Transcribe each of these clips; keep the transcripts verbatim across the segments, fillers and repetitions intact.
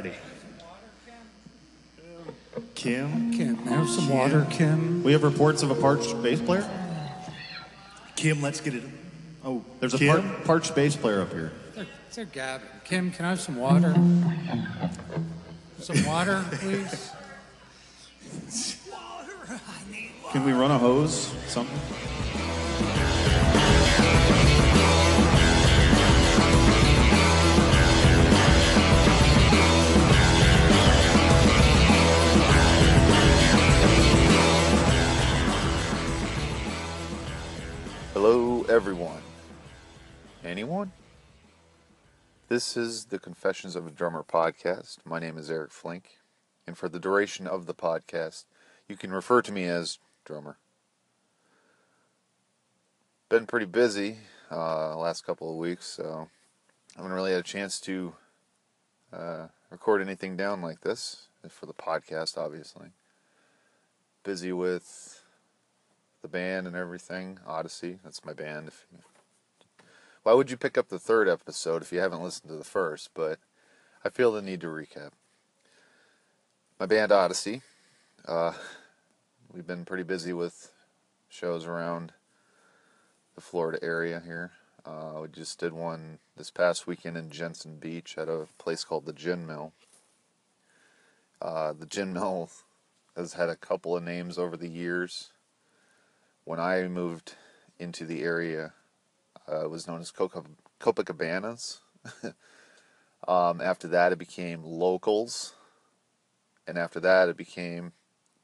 Friday. Kim? Kim, have some Kim. water, Kim. We have reports of a parched bass player? Kim, let's get it. Oh, there's Kim? a par- parched bass player up here. It's a Gavin. Kim, can I have some water? Some water, please? Water, I need water. Can we run a hose? Something? Hello, everyone. Anyone? This is the Confessions of a Drummer podcast. My name is Eric Flink, and for the duration of the podcast, you can refer to me as Drummer. Been pretty busy uh, last couple of weeks, so I haven't really had a chance to uh, record anything down like this, for the podcast, obviously. Busy with the band and everything. Odyssey, that's my band. If you, why would you pick up the third episode if you haven't listened to the first? But I feel the need to recap. My band Odyssey. Uh, we've been pretty busy with shows around the Florida area here. Uh, we just did one this past weekend in Jensen Beach at a place called The Gin Mill. Uh, the Gin Mill has had a couple of names over the years. When I moved into the area, uh, it was known as Copacabanas. um, after that, it became Locals. And after that, it became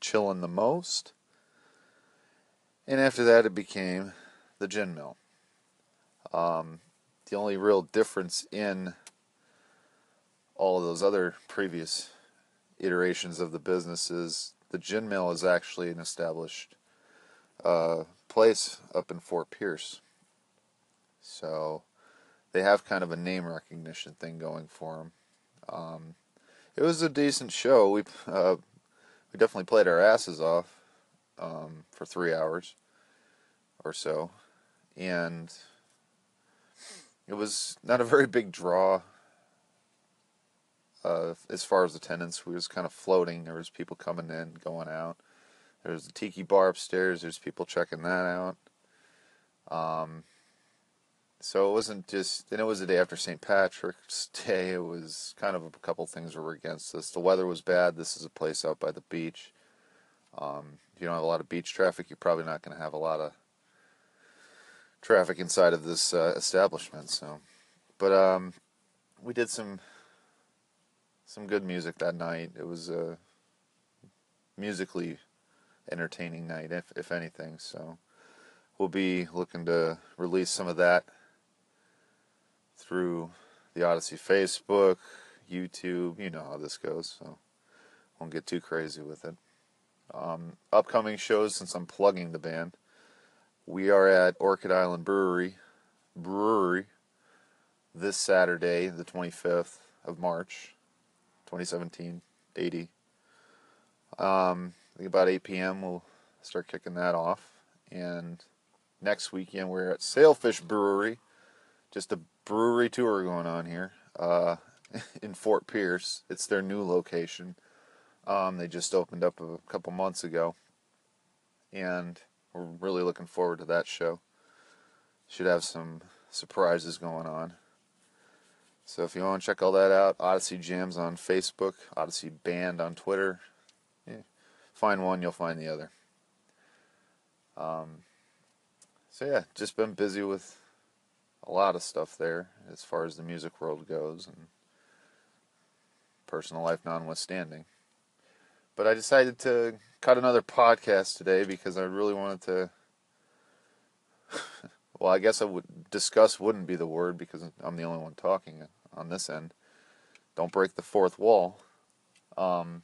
Chillin' the Most. And after that, it became The Gin Mill. Um, the only real difference in all of those other previous iterations of the business is the Gin Mill is actually an established Uh, place up in Fort Pierce, so they have kind of a name recognition thing going for them. Um, it was a decent show. We uh, we definitely played our asses off um, for three hours or so, and it was not a very big draw uh, as far as attendance. We was kind of floating. There was people coming in, going out. There's a Tiki Bar upstairs. There's people checking that out. Um, so it wasn't just... And it was the day after Saint Patrick's Day. It was kind of a couple things were against us. The weather was bad. This is a place out by the beach. Um, if you don't have a lot of beach traffic, you're probably not going to have a lot of traffic inside of this uh, establishment. So, But um, we did some some good music that night. It was uh, musically entertaining night, if if anything. So we'll be looking to release some of that through the Odyssey Facebook, YouTube. You know how this goes, so won't get too crazy with it. Um, upcoming shows, since I'm plugging the band, we are at Orchid Island Brewery Brewery this Saturday, the twenty-fifth of March, twenty seventeen, eighty. Um... I think about eight p.m. we'll start kicking that off. And next weekend we're at Sailfish Brewery. Just a brewery tour going on here uh, in Fort Pierce. It's their new location. Um, they just opened up a couple months ago. And we're really looking forward to that show. Should have some surprises going on. So if you want to check all that out, Odyssey Jams on Facebook, Odyssey Band on Twitter. Find one, you'll find the other. Um, so yeah, just been busy with a lot of stuff there as far as the music world goes and personal life notwithstanding. But I decided to cut another podcast today because I really wanted to, well, I guess I would discuss wouldn't be the word because I'm the only one talking on this end. Don't break the fourth wall. Um...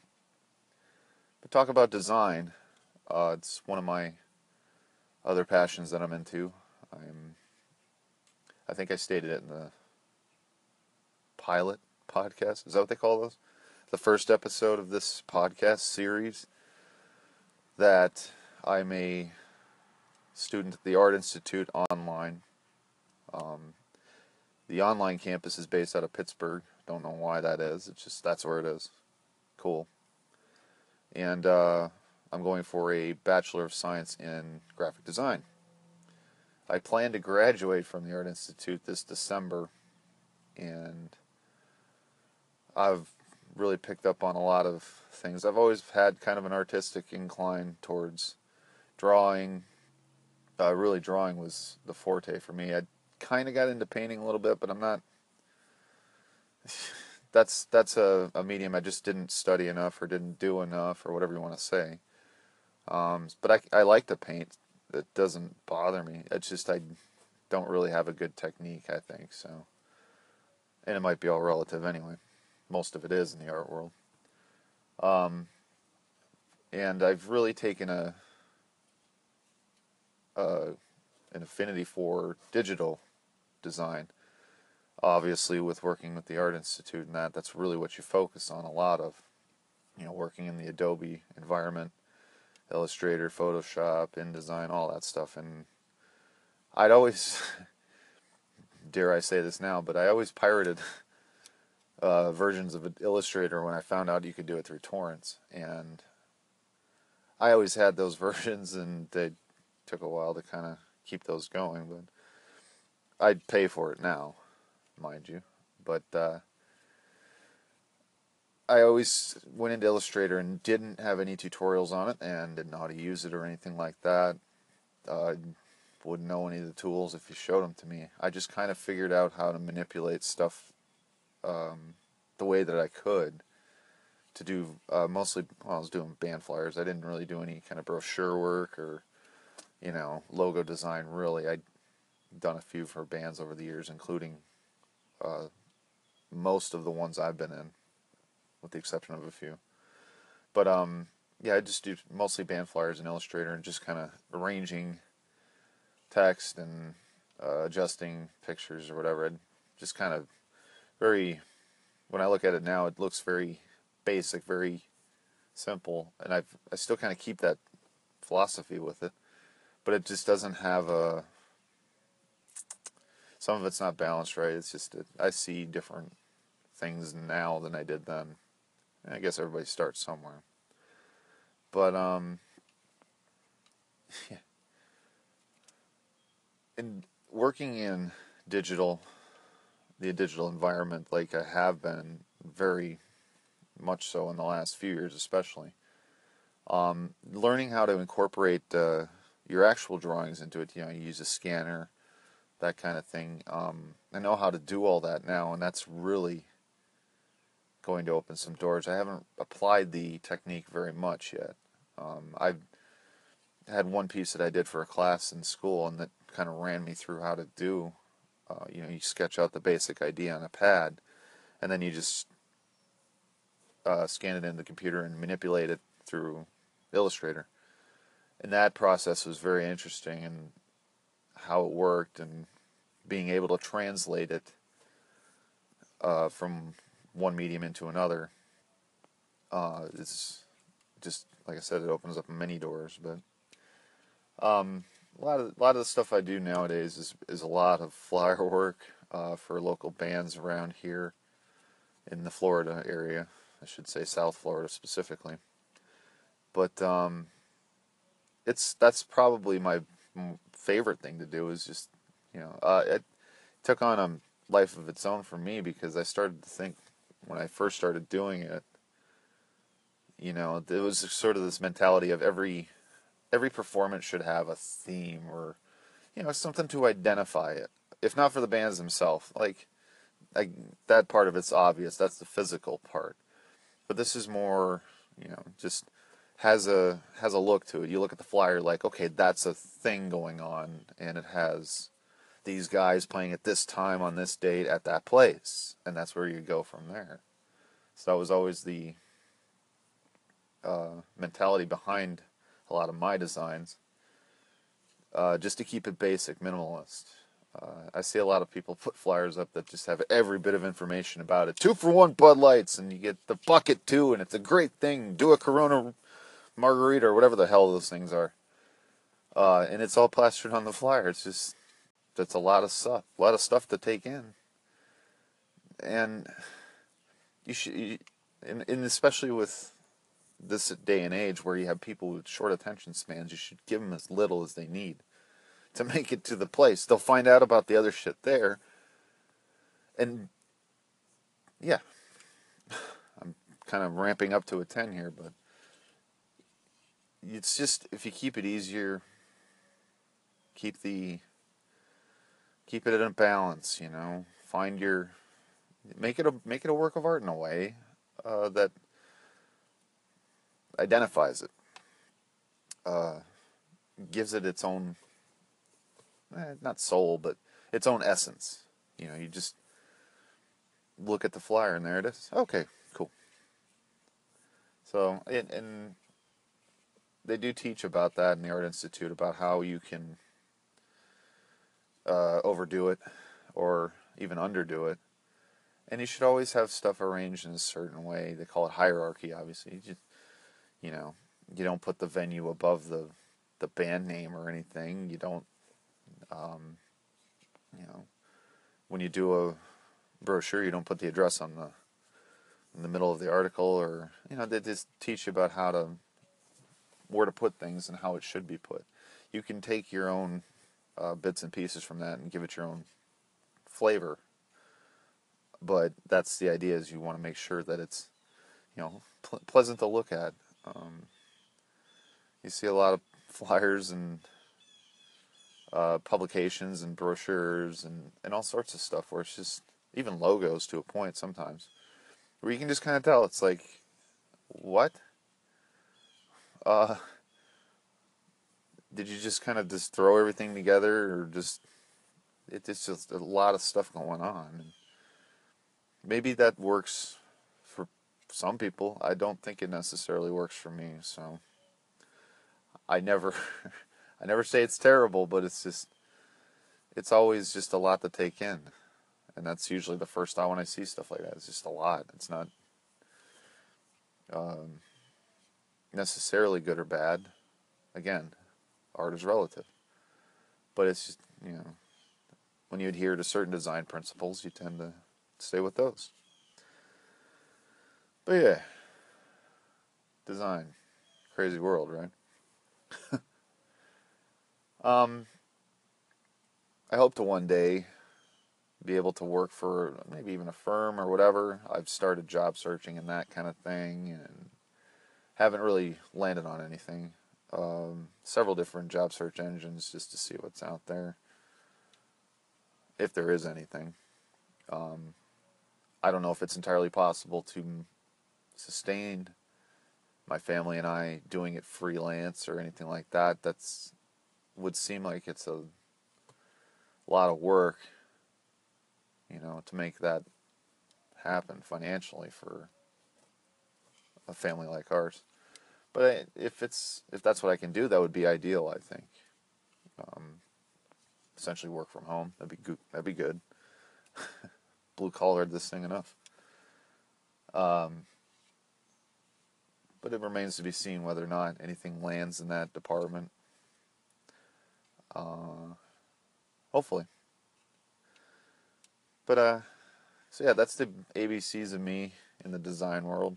But talk about design. Uh, it's one of my other passions that I'm into. I'm, I think I stated it in the pilot podcast. Is that what they call those? The first episode of this podcast series. That I'm a student at the Art Institute online. Um, The online campus is based out of Pittsburgh. Don't know why that is. It's just that's where it is. Cool. And uh, I'm going for a Bachelor of Science in Graphic Design. I plan to graduate from the Art Institute this December, and I've really picked up on a lot of things. I've always had kind of an artistic incline towards drawing. Uh, really, drawing was the forte for me. I kind of got into painting a little bit, but I'm not... that's that's a, a medium I just didn't study enough or didn't do enough or whatever you want to say. Um, but I, I like to paint. It doesn't bother me. It's just I don't really have a good technique, I think. So, and it might be all relative anyway. Most of it is in the art world. Um, and I've really taken a, a an affinity for digital design. Obviously, with working with the Art Institute and that, that's really what you focus on a lot of. You know, working in the Adobe environment, Illustrator, Photoshop, InDesign, all that stuff. And I'd always, dare I say this now, but I always pirated uh, versions of Illustrator when I found out you could do it through torrents. And I always had those versions, and they took a while to kind of keep those going. But I'd pay for it now, mind you. But uh, I always went into Illustrator and didn't have any tutorials on it and didn't know how to use it or anything like that. Uh, wouldn't know any of the tools if you showed them to me. I just kind of figured out how to manipulate stuff um, the way that I could to do uh, mostly, well, I was doing band flyers. I didn't really do any kind of brochure work or, you know, logo design really. I'd done a few for bands over the years, including uh, most of the ones I've been in, with the exception of a few. But, um, yeah, I just do mostly band flyers and Illustrator and just kind of arranging text and uh, adjusting pictures or whatever. I'd just kind of very, when I look at it now, it looks very basic, very simple. And I've, I still kind of keep that philosophy with it. But it just doesn't have a, some of it's not balanced right. It's just, a, I see different things now than I did then. I guess everybody starts somewhere. But, um... yeah. And working in digital, the digital environment, like I have been, very much so in the last few years especially, um, learning how to incorporate uh, your actual drawings into it, you know, you use a scanner, that kind of thing. Um, I know how to do all that now, and that's really going to open some doors. I haven't applied the technique very much yet. Um, I had one piece that I did for a class in school, and that kind of ran me through how to do, uh, you know, you sketch out the basic idea on a pad, and then you just uh, scan it into the computer and manipulate it through Illustrator. And that process was very interesting, and how it worked, and being able to translate it uh, from one medium into another. Uh, it's just, like I said, it opens up many doors. But um, a lot of a lot of the stuff I do nowadays is is a lot of flyer work uh, for local bands around here in the Florida area. I should say South Florida specifically. But um, it's that's probably my favorite thing to do, is just, you know, uh, it took on a life of its own for me, because I started to think, when I first started doing it, you know, it was sort of this mentality of every every performance should have a theme, or, you know, something to identify it. If not for the bands themselves, like, like that part of it's obvious. That's the physical part. But this is more, you know, just has a has a look to it. You look at the flyer like, okay, that's a thing going on, and it has these guys playing at this time on this date at that place, and that's where you go from there. So that was always the uh, mentality behind a lot of my designs, uh, just to keep it basic, minimalist. Uh, I see a lot of people put flyers up that just have every bit of information about it. Two for one Bud Lights, and you get the bucket too, and it's a great thing. Do a Corona margarita or whatever the hell those things are. Uh, and it's all plastered on the flyer. It's just, that's a lot of stuff, a lot of stuff to take in. and you should, you, and, and especially with this day and age where you have people with short attention spans, you should give them as little as they need to make it to the place. They'll find out about the other shit there. And yeah, I'm kind of ramping up to a ten here, but it's just, if you keep it easier, keep the, keep it in a balance, you know, find your, make it a, make it a work of art in a way uh, that identifies it, uh, gives it its own, eh, not soul, but its own essence. You know, you just look at the flyer and there it is. Okay, cool. So, and, and they do teach about that in the Art Institute, about how you can uh, overdo it or even underdo it. And you should always have stuff arranged in a certain way. They call it hierarchy, obviously. You just, you know, you don't put the venue above the, the band name or anything. You don't, um, you know, when you do a brochure, you don't put the address on the, in the middle of the article, or, you know, they just teach you about how to, where to put things and how it should be put. You can take your own uh, bits and pieces from that and give it your own flavor. But that's the idea, is you want to make sure that it's, you know, pl- pleasant to look at. Um, you see a lot of flyers and uh, publications and brochures and, and all sorts of stuff where it's just, even logos to a point sometimes, where you can just kind of tell, it's like, what? Uh, did you just kind of just throw everything together, or just, it, it's just a lot of stuff going on. And maybe that works for some people. I don't think it necessarily works for me, so I never I never say it's terrible, but it's just, it's always just a lot to take in. And that's usually the first time when I see stuff like that. It's just a lot. It's not um, necessarily good or bad. Again, art is relative. But it's just, you know, when you adhere to certain design principles, you tend to stay with those. But yeah, design, crazy world, right? um, I hope to one day be able to work for maybe even a firm or whatever. I've started job searching and that kind of thing, and haven't really landed on anything. Um, several different job search engines just to see what's out there, if there is anything. Um, I don't know if it's entirely possible to sustain my family and I doing it freelance or anything like that. That's would seem like it's a lot of work, you know, to make that happen financially for a family like ours. But if it's if that's what I can do, that would be ideal, I think. Um, essentially, work from home. That'd be good. That'd be good. Blue collared this thing enough. Um, but it remains to be seen whether or not anything lands in that department. Uh, hopefully. But, uh, so yeah, that's the A B Cs of me in the design world,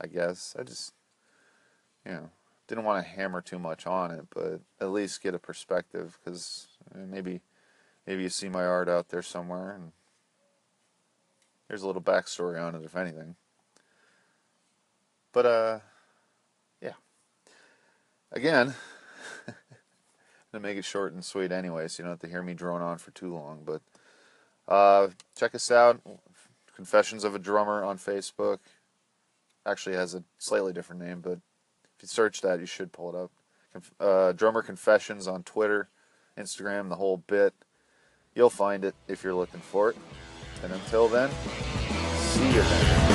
I guess. I just, you know, didn't want to hammer too much on it, but at least get a perspective, because maybe, maybe you see my art out there somewhere, and here's a little backstory on it, if anything. But, uh, yeah. Again, I'm going to make it short and sweet anyway, so you don't have to hear me drone on for too long, but Uh, check us out, Confessions of a Drummer on Facebook. Actually has a slightly different name, but if you search that, you should pull it up. Conf- uh, Drummer Confessions on Twitter, Instagram, the whole bit. You'll find it if you're looking for it. And until then, see you then.